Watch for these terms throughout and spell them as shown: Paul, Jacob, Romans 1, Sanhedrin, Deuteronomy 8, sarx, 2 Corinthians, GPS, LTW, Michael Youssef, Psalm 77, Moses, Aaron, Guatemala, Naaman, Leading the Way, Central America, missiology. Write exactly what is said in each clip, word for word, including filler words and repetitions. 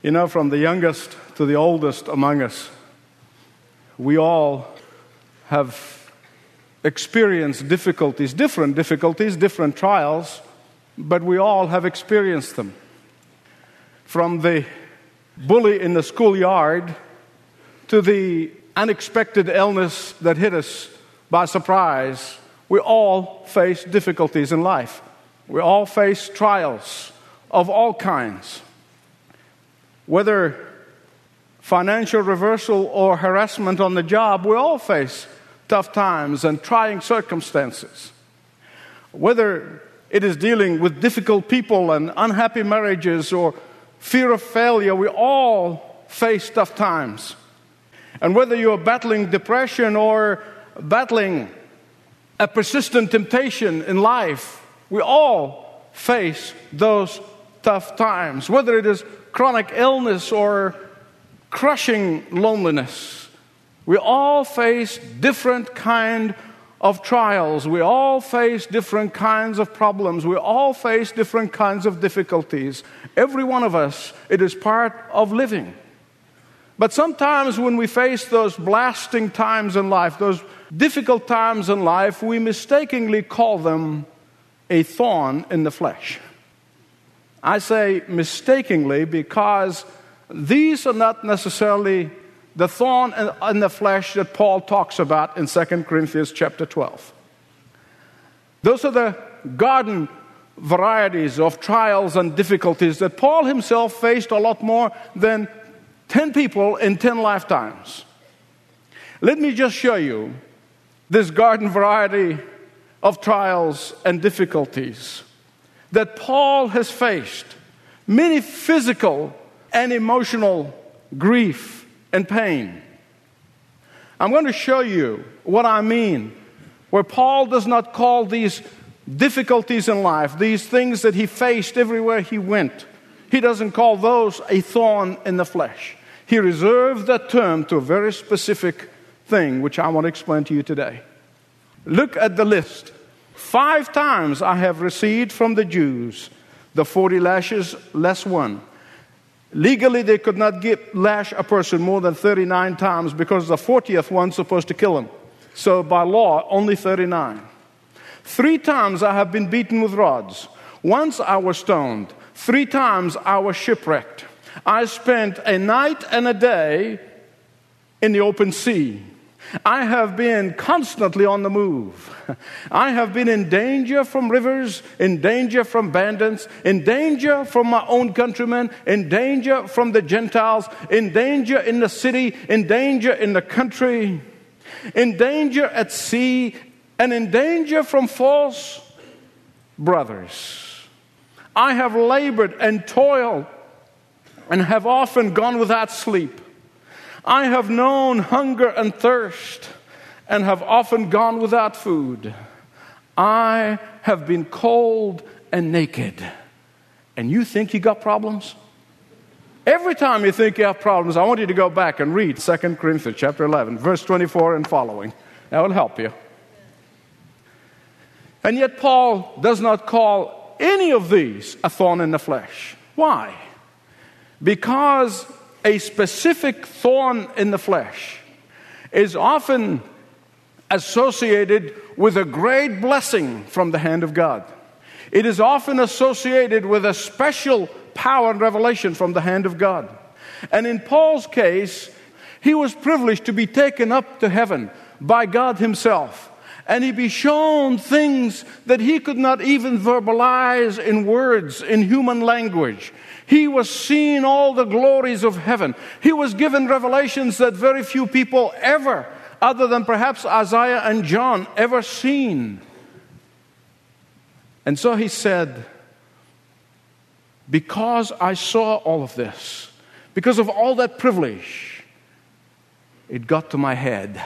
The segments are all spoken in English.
You know, from the youngest to the oldest among us, we all have experienced difficulties, different difficulties, different trials, but we all have experienced them. From the bully in the schoolyard to the unexpected illness that hit us by surprise, we all face difficulties in life. We all face trials of all kinds. Whether financial reversal or harassment on the job, we all face tough times and trying circumstances. Whether it is dealing with difficult people and unhappy marriages or fear of failure, we all face tough times. And whether you are battling depression or battling a persistent temptation in life, we all face those tough times. Whether it is chronic illness or crushing loneliness. We all face different kind of trials. We all face different kinds of problems. We all face different kinds of difficulties. Every one of us, it is part of living. But sometimes when we face those blasting times in life, those difficult times in life, we mistakenly call them a thorn in the flesh. I say mistakenly because these are not necessarily the thorn in the flesh that Paul talks about in Second Corinthians chapter twelve. Those are the garden varieties of trials and difficulties that Paul himself faced a lot more than ten people in ten lifetimes. Let me just show you this garden variety of trials and difficulties that Paul has faced. Many physical and emotional grief and pain. I'm going to show you what I mean, where Paul does not call these difficulties in life, these things that he faced everywhere he went, he doesn't call those a thorn in the flesh. He reserved that term to a very specific thing, which I want to explain to you today. Look at the list. Five times I have received from the Jews the forty lashes less one. Legally, they could not give, lash a person more than thirty-nine times because the fortieth one's supposed to kill him. So by law, only thirty-nine. Three times I have been beaten with rods. Once I was stoned. Three times I was shipwrecked. I spent a night and a day in the open sea. I have been constantly on the move. I have been in danger from rivers, in danger from bandits, in danger from my own countrymen, in danger from the Gentiles, in danger in the city, in danger in the country, in danger at sea, and in danger from false brothers. I have labored and toiled and have often gone without sleep. I have known hunger and thirst and have often gone without food. I have been cold and naked. And you think you got problems? Every time you think you have problems, I want you to go back and read Second Corinthians chapter eleven, verse twenty-four and following. That will help you. And yet Paul does not call any of these a thorn in the flesh. Why? Because a specific thorn in the flesh is often associated with a great blessing from the hand of God. It is often associated with a special power and revelation from the hand of God. And in Paul's case, he was privileged to be taken up to heaven by God himself. And he'd be shown things that he could not even verbalize in words, in human language. He was seeing all the glories of heaven. He was given revelations that very few people ever, other than perhaps Isaiah and John, ever seen. And so he said, because I saw all of this, because of all that privilege, it got to my head.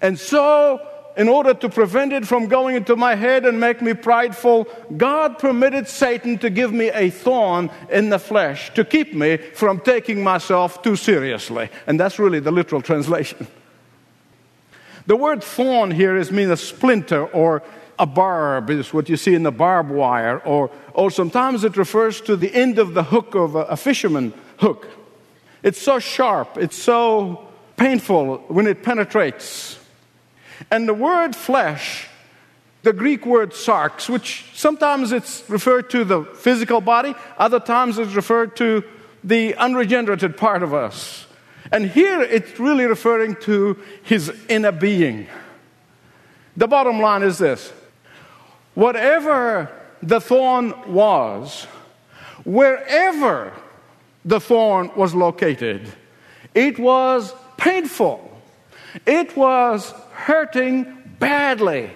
And so, in order to prevent it from going into my head and make me prideful, God permitted Satan to give me a thorn in the flesh to keep me from taking myself too seriously. And that's really the literal translation. The word thorn here is mean a splinter or a barb is what you see in the barbed wire, or, or sometimes it refers to the end of the hook of a, a fisherman hook. It's so sharp, it's so painful when it penetrates. And the word flesh, the Greek word sarx, which sometimes it's referred to the physical body, other times it's referred to the unregenerated part of us. And here it's really referring to his inner being. The bottom line is this: whatever the thorn was, wherever the thorn was located, it was painful. It was hurting badly.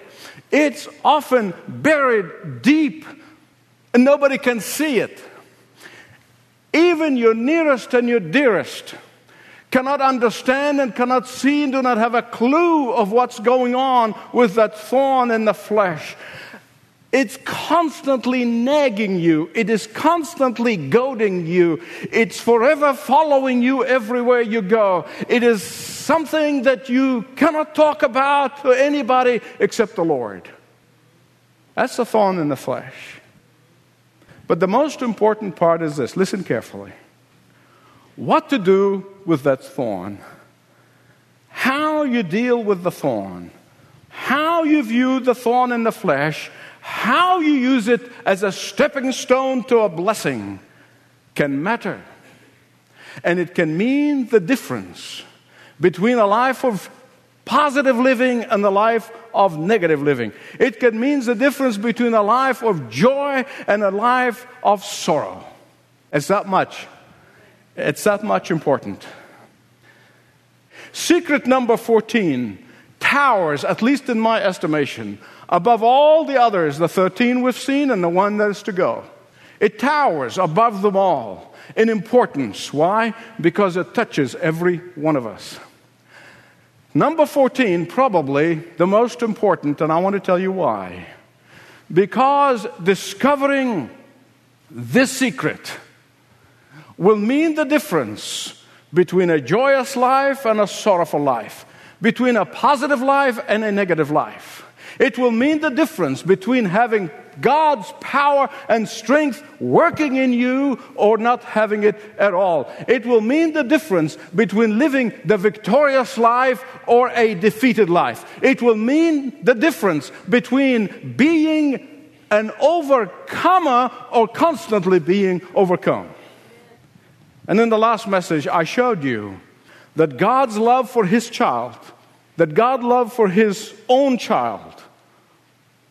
It's often buried deep and nobody can see it. Even your nearest and your dearest cannot understand and cannot see and do not have a clue of what's going on with that thorn in the flesh. It's constantly nagging you. It is constantly goading you. It's forever following you everywhere you go. It is something that you cannot talk about to anybody except the Lord. That's the thorn in the flesh. But the most important part is this. Listen carefully. What to do with that thorn. How you deal with the thorn. How you view the thorn in the flesh. How you use it as a stepping stone to a blessing can matter. And it can mean the difference between a life of positive living and the life of negative living. It can mean the difference between a life of joy and a life of sorrow. It's that much. It's that much important. Secret number fourteen towers, at least in my estimation, above all the others, the thirteen we've seen and the one that is to go. It towers above them all in importance. Why? Because it touches every one of us. Number fourteen, probably the most important, and I want to tell you why. Because discovering this secret will mean the difference between a joyous life and a sorrowful life, between a positive life and a negative life. It will mean the difference between having God's power and strength working in you or not having it at all. It will mean the difference between living the victorious life or a defeated life. It will mean the difference between being an overcomer or constantly being overcome. And in the last message, I showed you that God's love for his child, that God's love for his own child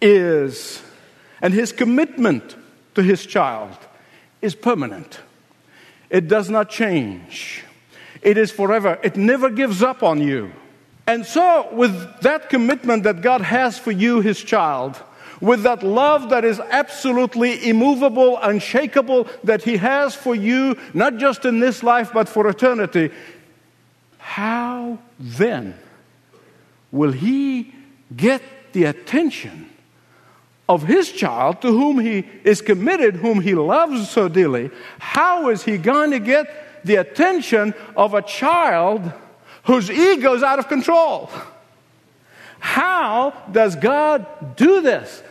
is, and his commitment to his child is permanent. It does not change. It is forever. It never gives up on you. And so with that commitment that God has for you, his child, with that love that is absolutely immovable, unshakable, that he has for you, not just in this life, but for eternity, how then will he get the attention of his child to whom he is committed, whom he loves so dearly? How is he going to get the attention of a child whose ego is out of control? How does God do this?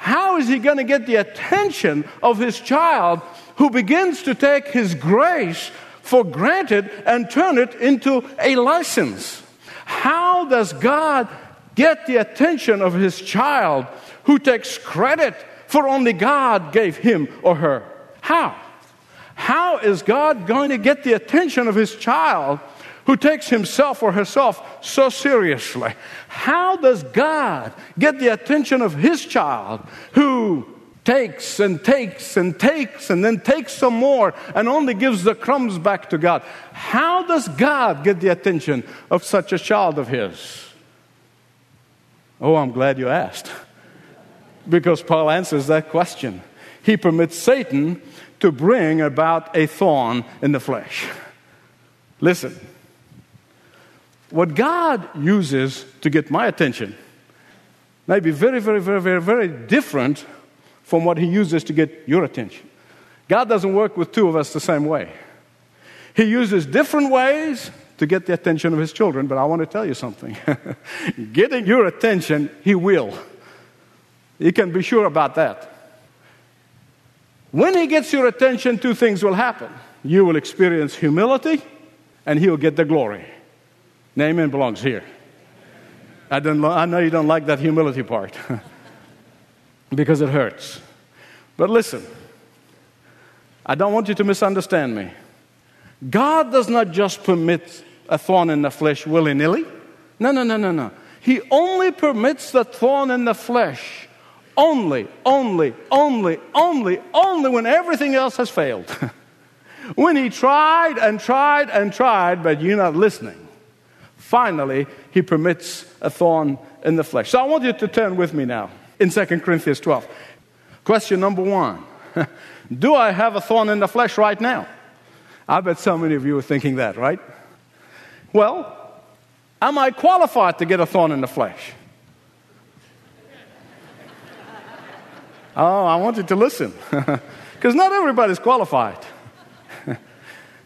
How is he going to get the attention of his child who begins to take his grace for granted and turn it into a license? How does God get the attention of his child who takes credit for only God gave him or her? How? How is God going to get the attention of his child who takes himself or herself so seriously? How does God get the attention of his child who takes and takes and takes and then takes some more and only gives the crumbs back to God? How does God get the attention of such a child of his? Oh, I'm glad you asked. Because Paul answers that question. He permits Satan to bring about a thorn in the flesh. Listen, what God uses to get my attention may be very, very, very, very, very different from what he uses to get your attention. God doesn't work with two of us the same way. He uses different ways to get the attention of his children, but I want to tell you something. Getting your attention, he will. You can be sure about that. When he gets your attention, two things will happen. You will experience humility, and he'll get the glory. Naaman belongs here. I, don't, I know you don't like that humility part because it hurts. But listen, I don't want you to misunderstand me. God does not just permit a thorn in the flesh willy-nilly. No, no, no, no, no. He only permits the thorn in the flesh Only, only, only, only, only when everything else has failed. When he tried and tried and tried, but you're not listening. Finally, he permits a thorn in the flesh. So I want you to turn with me now in Second Corinthians twelve. Question number one. Do I have a thorn in the flesh right now? I bet so many of you are thinking that, right? Well, am I qualified to get a thorn in the flesh? Oh, I want you to listen, because not everybody's qualified.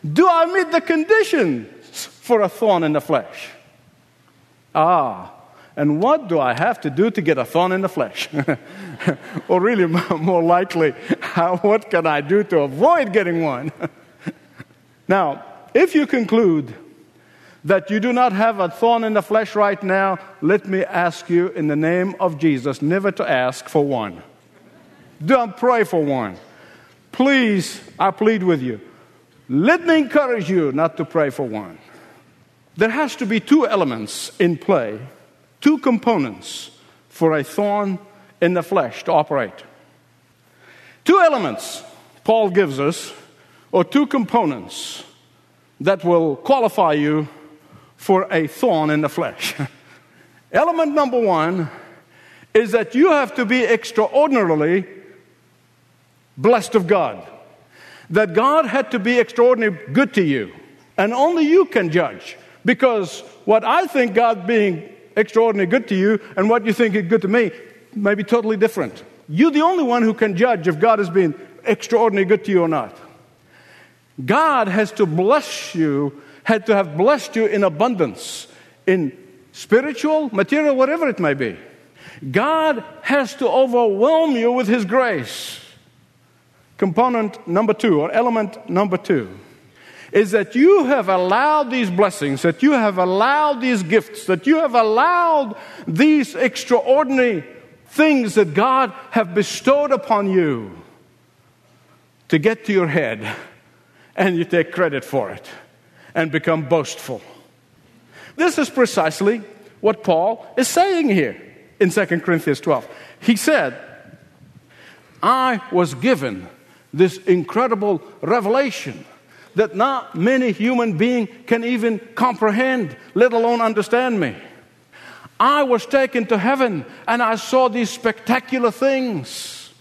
Do I meet the conditions for a thorn in the flesh? Ah, and what do I have to do to get a thorn in the flesh? Or really, more likely, how, what can I do to avoid getting one? Now, if you conclude that you do not have a thorn in the flesh right now, let me ask you in the name of Jesus never to ask for one. Don't pray for one. Please, I plead with you. Let me encourage you not to pray for one. There has to be two elements in play, two components for a thorn in the flesh to operate. Two elements Paul gives us, or two components that will qualify you for a thorn in the flesh. Element number one is that you have to be extraordinarily blessed of God, that God had to be extraordinarily good to you, and only you can judge, because what I think God being extraordinarily good to you and what you think is good to me may be totally different. You're the only one who can judge if God has been extraordinarily good to you or not. God has to bless you, had to have blessed you in abundance, in spiritual, material, whatever it may be. God has to overwhelm you with His grace. Component number two, or element number two, is that you have allowed these blessings, that you have allowed these gifts, that you have allowed these extraordinary things that God have bestowed upon you to get to your head, and you take credit for it and become boastful. This is precisely what Paul is saying here in Second Corinthians twelve. He said, I was given this incredible revelation that not many human beings can even comprehend, let alone understand me. I was taken to heaven, and I saw these spectacular things.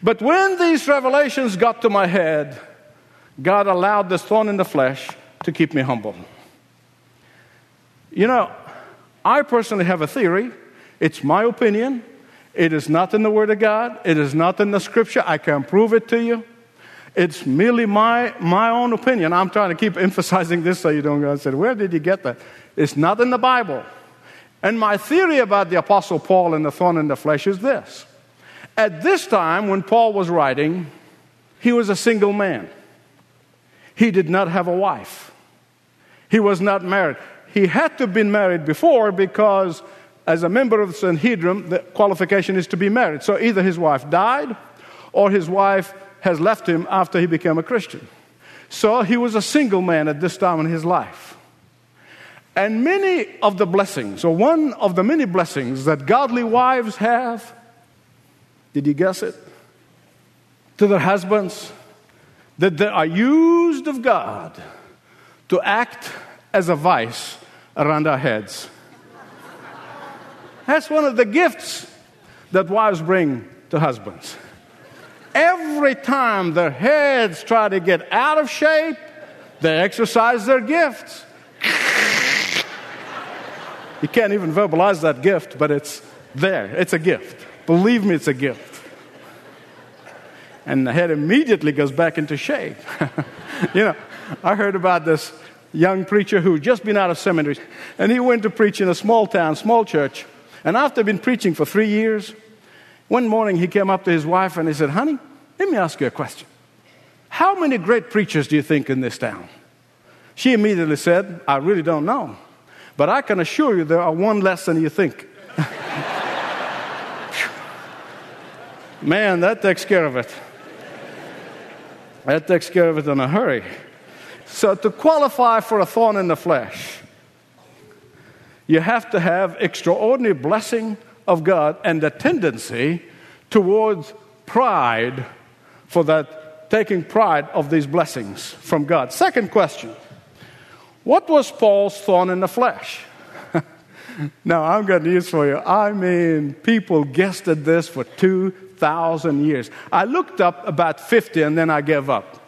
But when these revelations got to my head, God allowed this thorn in the flesh to keep me humble. You know, I personally have a theory. It's my opinion. It is not in the Word of God. It is not in the Scripture. I can't prove it to you. It's merely my, my own opinion. I'm trying to keep emphasizing this so you don't go and say, where did you get that? It's not in the Bible. And my theory about the Apostle Paul and the thorn in the flesh is this. At this time, when Paul was writing, he was a single man. He did not have a wife. He was not married. He had to have been married before, because as a member of the Sanhedrin, the qualification is to be married. So either his wife died, or his wife has left him after he became a Christian. So he was a single man at this time in his life. And many of the blessings, or one of the many blessings that godly wives have, did you guess it? To their husbands, that they are used of God to act as a vice around our heads. That's one of the gifts that wives bring to husbands. Every time their heads try to get out of shape, they exercise their gifts. You can't even verbalize that gift, but it's there. It's a gift. Believe me, it's a gift. And the head immediately goes back into shape. You know, I heard about this young preacher who had just been out of seminary, and he went to preach in a small town, small church. And after being preaching for three years, One morning he came up to his wife and he said, honey, let me ask you a question. How many great preachers do you think in this town? She immediately said, I really don't know. But I can assure you there are one less than you think. Man, that takes care of it. That takes care of it in a hurry. So to qualify for a thorn in the flesh, you have to have extraordinary blessing of God and a tendency towards pride for that, taking pride of these blessings from God. Second question, what was Paul's thorn in the flesh? Now, I've got news for you. I mean, people guessed at this for two thousand years. I looked up about fifty and then I gave up.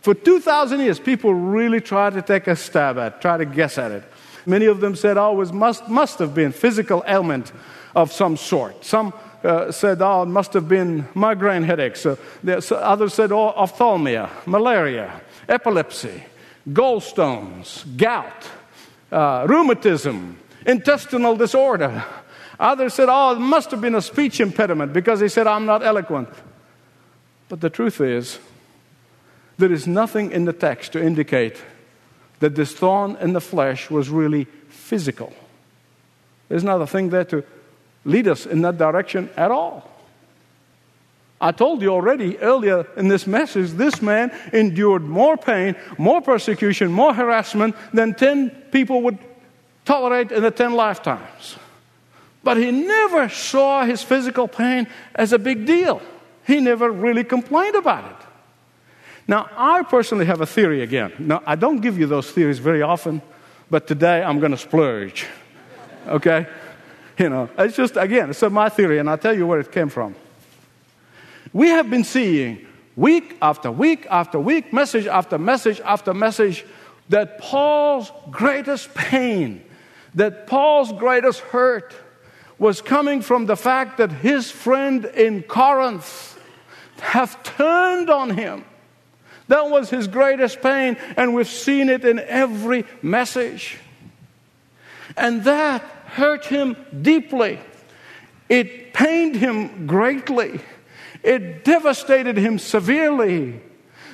For two thousand years, people really tried to take a stab at, try to guess at it. Many of them said, oh, it must, must have been physical ailment of some sort. Some uh, said, oh, it must have been migraine headaches. Uh, others said, oh, ophthalmia, malaria, epilepsy, gallstones, gout, uh, rheumatism, intestinal disorder. Others said, oh, it must have been a speech impediment because he said, I'm not eloquent. But the truth is, there is nothing in the text to indicate that this thorn in the flesh was really physical. There's not a thing there to lead us in that direction at all. I told you already earlier in this message, this man endured more pain, more persecution, more harassment than ten people would tolerate in the ten lifetimes. But he never saw his physical pain as a big deal. He never really complained about it. Now, I personally have a theory again. Now, I don't give you those theories very often, but today I'm going to splurge. Okay? You know, it's just, again, it's my theory, and I'll tell you where it came from. We have been seeing week after week after week, message after message after message, that Paul's greatest pain, that Paul's greatest hurt was coming from the fact that his friend in Corinth have turned on him. That was his greatest pain, and we've seen it in every message. And that hurt him deeply. It pained him greatly. It devastated him severely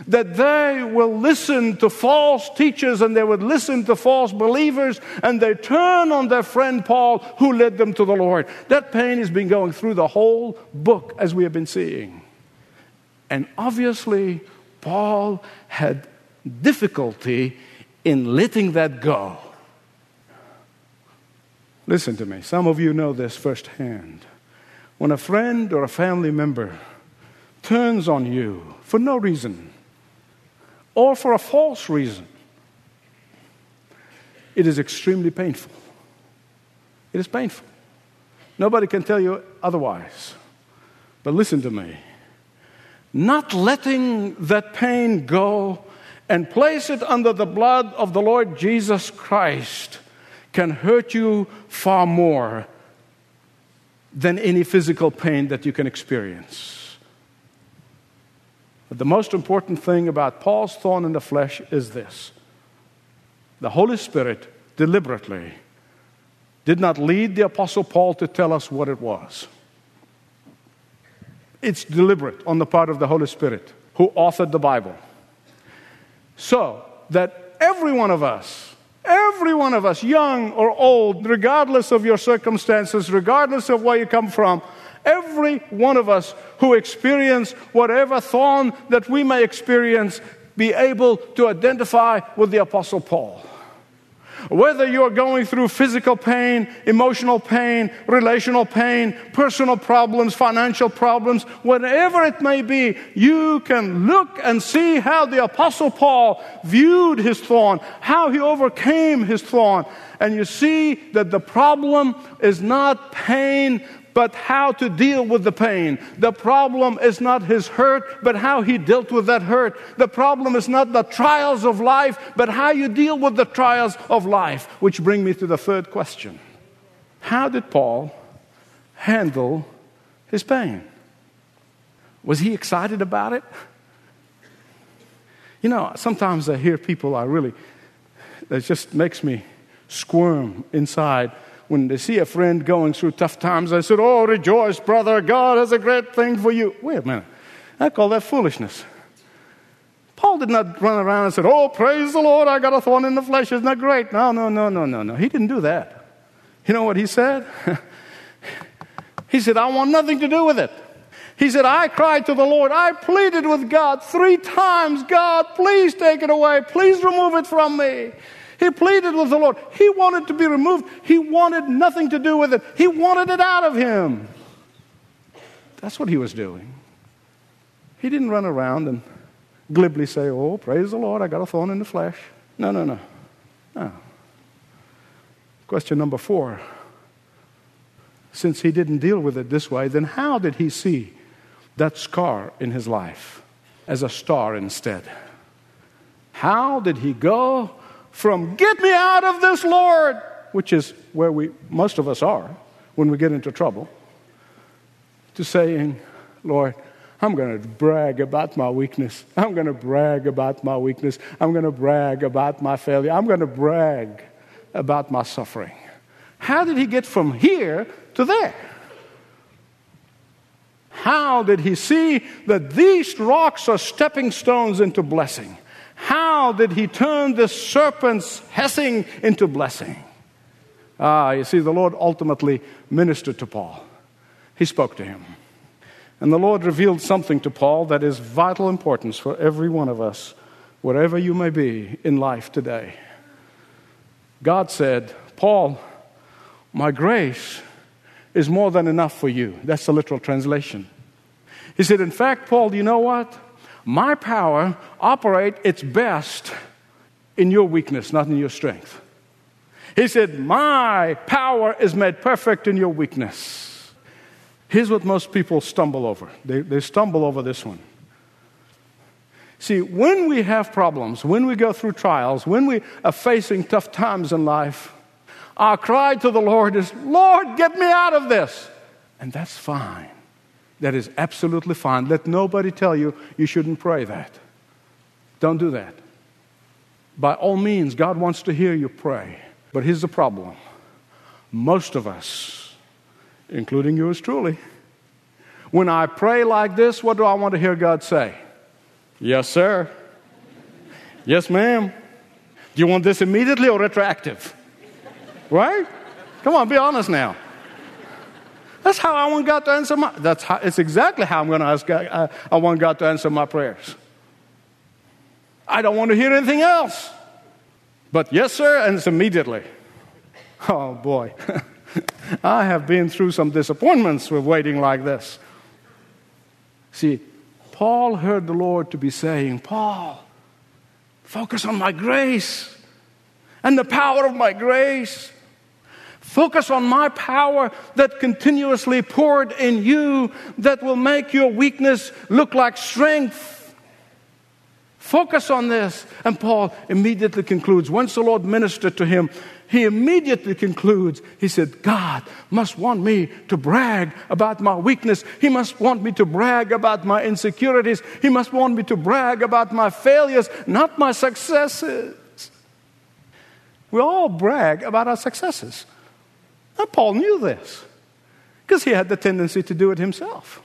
that they will listen to false teachers and they would listen to false believers and they turn on their friend Paul who led them to the Lord. That pain has been going through the whole book as we have been seeing. And obviously, Paul had difficulty in letting that go. Listen to me. Some of you know this firsthand. When a friend or a family member turns on you for no reason or for a false reason, it is extremely painful. It is painful. Nobody can tell you otherwise. But listen to me. Not letting that pain go and place it under the blood of the Lord Jesus Christ can hurt you far more than any physical pain that you can experience. But the most important thing about Paul's thorn in the flesh is this. The Holy Spirit deliberately did not lead the Apostle Paul to tell us what it was. It's deliberate on the part of the Holy Spirit who authored the Bible. So that every one of us, every one of us, young or old, regardless of your circumstances, regardless of where you come from, every one of us who experience whatever thorn that we may experience, be able to identify with the Apostle Paul. Whether you're going through physical pain, emotional pain, relational pain, personal problems, financial problems, whatever it may be, you can look and see how the Apostle Paul viewed his thorn, how he overcame his thorn. And you see that the problem is not pain, but how to deal with the pain. The problem is not his hurt, but how he dealt with that hurt. The problem is not the trials of life, but how you deal with the trials of life. Which brings me to the third question. How did Paul handle his pain? Was he excited about it? You know, sometimes I hear people, I really, it just makes me squirm inside when they see a friend going through tough times, they said, "Oh, rejoice, brother, God has a great thing for you." Wait a minute. I call that foolishness. Paul did not run around and say, "Oh, praise the Lord, I got a thorn in the flesh. Isn't that great?" No, no, no, no, no, no. He didn't do that. You know what he said? He said, "I want nothing to do with it." He said, "I cried to the Lord. I pleaded with God three times. God, please take it away. Please remove it from me." He pleaded with the Lord. He wanted to be removed. He wanted nothing to do with it. He wanted it out of him. That's what he was doing. He didn't run around and glibly say, "Oh, praise the Lord, I got a thorn in the flesh." No, no, no. No. Question number four. Since he didn't deal with it this way, then how did he see that scar in his life as a star instead? How did he go from "get me out of this, Lord," which is where we most of us are when we get into trouble, to saying, "Lord, I'm going to brag about my weakness. I'm going to brag about my weakness. I'm going to brag about my failure. I'm going to brag about my suffering"? How did he get from here to there? How did he see that these rocks are stepping stones into blessing? How did he turn this serpent's hissing into blessing? Ah, you see, the Lord ultimately ministered to Paul. He spoke to him. And the Lord revealed something to Paul that is vital importance for every one of us, wherever you may be in life today. God said, "Paul, my grace is more than enough for you." That's the literal translation. He said, "In fact, Paul, you know what? My power operates its best in your weakness, not in your strength." He said, "My power is made perfect in your weakness." Here's what most people stumble over. They, they stumble over this one. See, when we have problems, when we go through trials, when we are facing tough times in life, our cry to the Lord is, "Lord, get me out of this." And that's fine. That is absolutely fine. Let nobody tell you you shouldn't pray that. Don't do that. By all means, God wants to hear you pray. But here's the problem. Most of us, including yours truly, when I pray like this, what do I want to hear God say? "Yes, sir." "Yes, ma'am." "Do you want this immediately or retroactive?" Right? Come on, be honest now. That's how I want God to answer my... That's how, it's exactly how I'm going to ask God. I, I want God to answer my prayers. I don't want to hear anything else. But "yes, sir," and it's immediately. Oh, boy. I have been through some disappointments with waiting like this. See, Paul heard the Lord to be saying, "Paul, focus on my grace and the power of my grace. Focus on my power that continuously poured in you that will make your weakness look like strength. Focus on this." And Paul immediately concludes, once the Lord ministered to him, he immediately concludes, he said, "God must want me to brag about my weakness. He must want me to brag about my insecurities. He must want me to brag about my failures, not my successes." We all brag about our successes. And Paul knew this because he had the tendency to do it himself.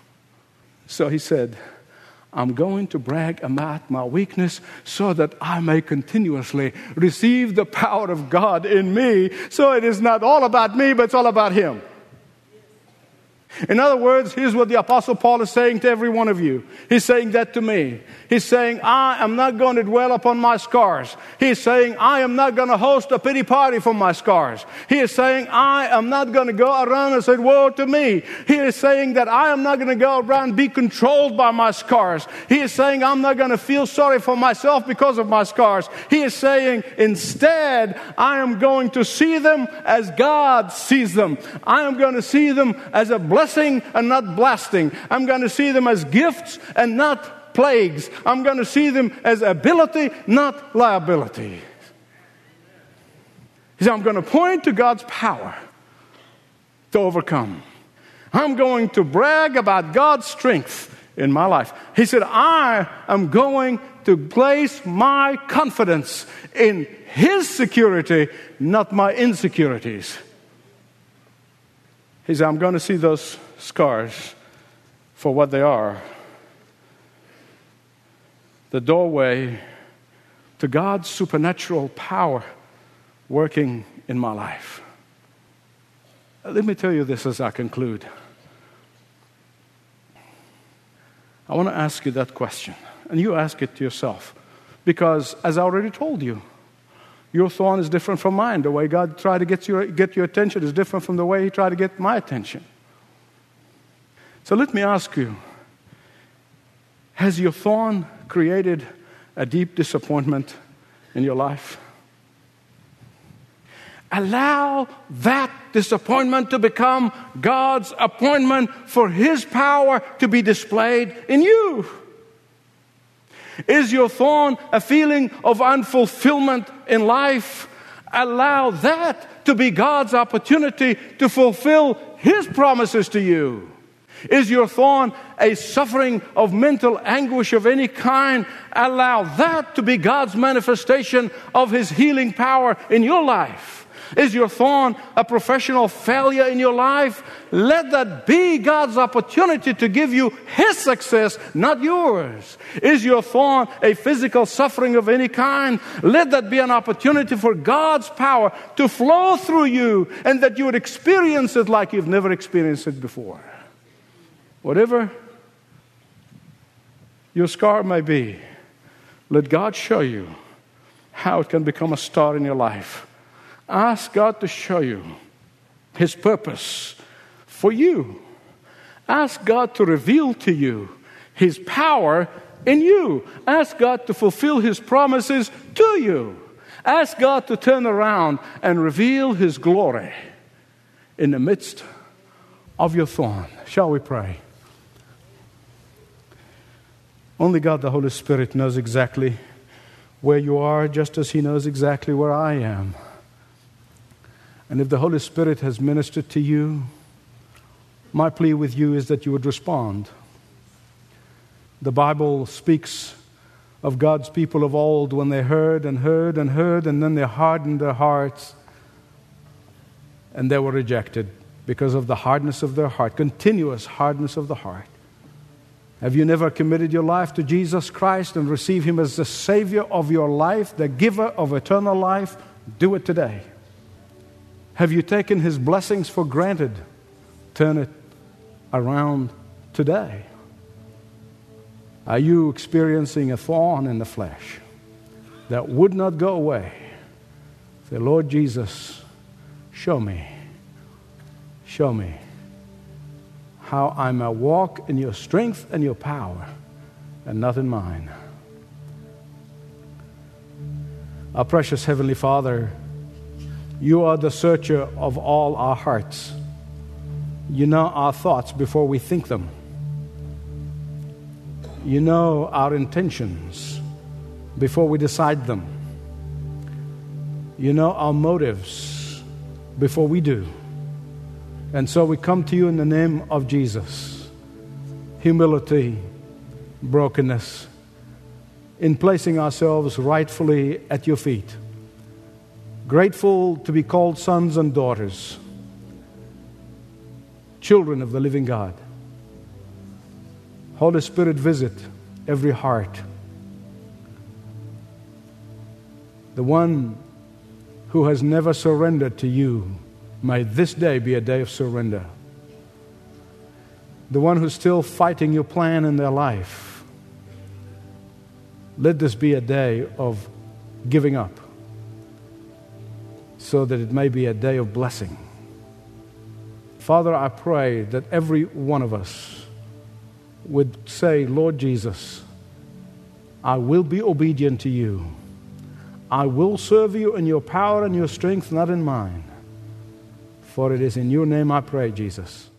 So he said, "I'm going to brag about my weakness so that I may continuously receive the power of God in me. So it is not all about me, but it's all about Him." In other words, here's what the Apostle Paul is saying to every one of you. He's saying that to me. He's saying, I am not going to dwell upon my scars. He's saying, I am not going to host a pity party for my scars. He is saying, I am not going to go around and say, "Woe to me." He is saying that I am not going to go around and be controlled by my scars. He is saying, I'm not going to feel sorry for myself because of my scars. He is saying, instead, I am going to see them as God sees them. I am going to see them as a blessing. Blessing and not blasting. I'm going to see them as gifts and not plagues. I'm going to see them as ability, not liability. He said, I'm going to point to God's power to overcome. I'm going to brag about God's strength in my life. He said, I am going to place my confidence in His security, not my insecurities. He said, I'm going to see those scars for what they are. The doorway to God's supernatural power working in my life. Let me tell you this as I conclude. I want to ask you that question. And you ask it to yourself. Because as I already told you, your thorn is different from mine. The way God tried to get your, get your attention is different from the way He tried to get my attention. So let me ask you, has your thorn created a deep disappointment in your life? Allow that disappointment to become God's appointment for His power to be displayed in you. Is your thorn a feeling of unfulfillment in life? Allow that to be God's opportunity to fulfill His promises to you. Is your thorn a suffering of mental anguish of any kind? Allow that to be God's manifestation of His healing power in your life. Is your thorn a professional failure in your life? Let that be God's opportunity to give you His success, not yours. Is your thorn a physical suffering of any kind? Let that be an opportunity for God's power to flow through you and that you would experience it like you've never experienced it before. Whatever your scar may be, let God show you how it can become a star in your life. Ask God to show you His purpose for you. Ask God to reveal to you His power in you. Ask God to fulfill His promises to you. Ask God to turn around and reveal His glory in the midst of your thorn. Shall we pray? Only God, the Holy Spirit, knows exactly where you are, just as He knows exactly where I am. And if the Holy Spirit has ministered to you, my plea with you is that you would respond. The Bible speaks of God's people of old when they heard and heard and heard, and then they hardened their hearts, and they were rejected because of the hardness of their heart, continuous hardness of the heart. Have you never committed your life to Jesus Christ and received Him as the Savior of your life, the giver of eternal life? Do it today. Have you taken His blessings for granted? Turn it around today. Are you experiencing a thorn in the flesh that would not go away? Say, Lord Jesus, show me, show me how I may walk in Your strength and Your power and not in mine. Our precious Heavenly Father, You are the searcher of all our hearts. You know our thoughts before we think them. You know our intentions before we decide them. You know our motives before we do. And so we come to You in the name of Jesus. Humility, brokenness, in placing ourselves rightfully at Your feet. Grateful to be called sons and daughters, children of the living God. Holy Spirit, visit every heart. The one who has never surrendered to You, may this day be a day of surrender. The one who's still fighting Your plan in their life, let this be a day of giving up, so that it may be a day of blessing. Father, I pray that every one of us would say, Lord Jesus, I will be obedient to You. I will serve You in Your power and Your strength, not in mine. For it is in Your name I pray, Jesus.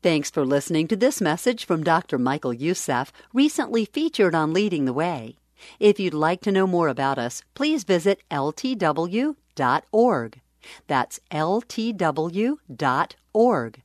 Thanks for listening to this message from Doctor Michael Youssef, recently featured on Leading the Way. If you'd like to know more about us, please visit L T W dot org. That's L T W dot org.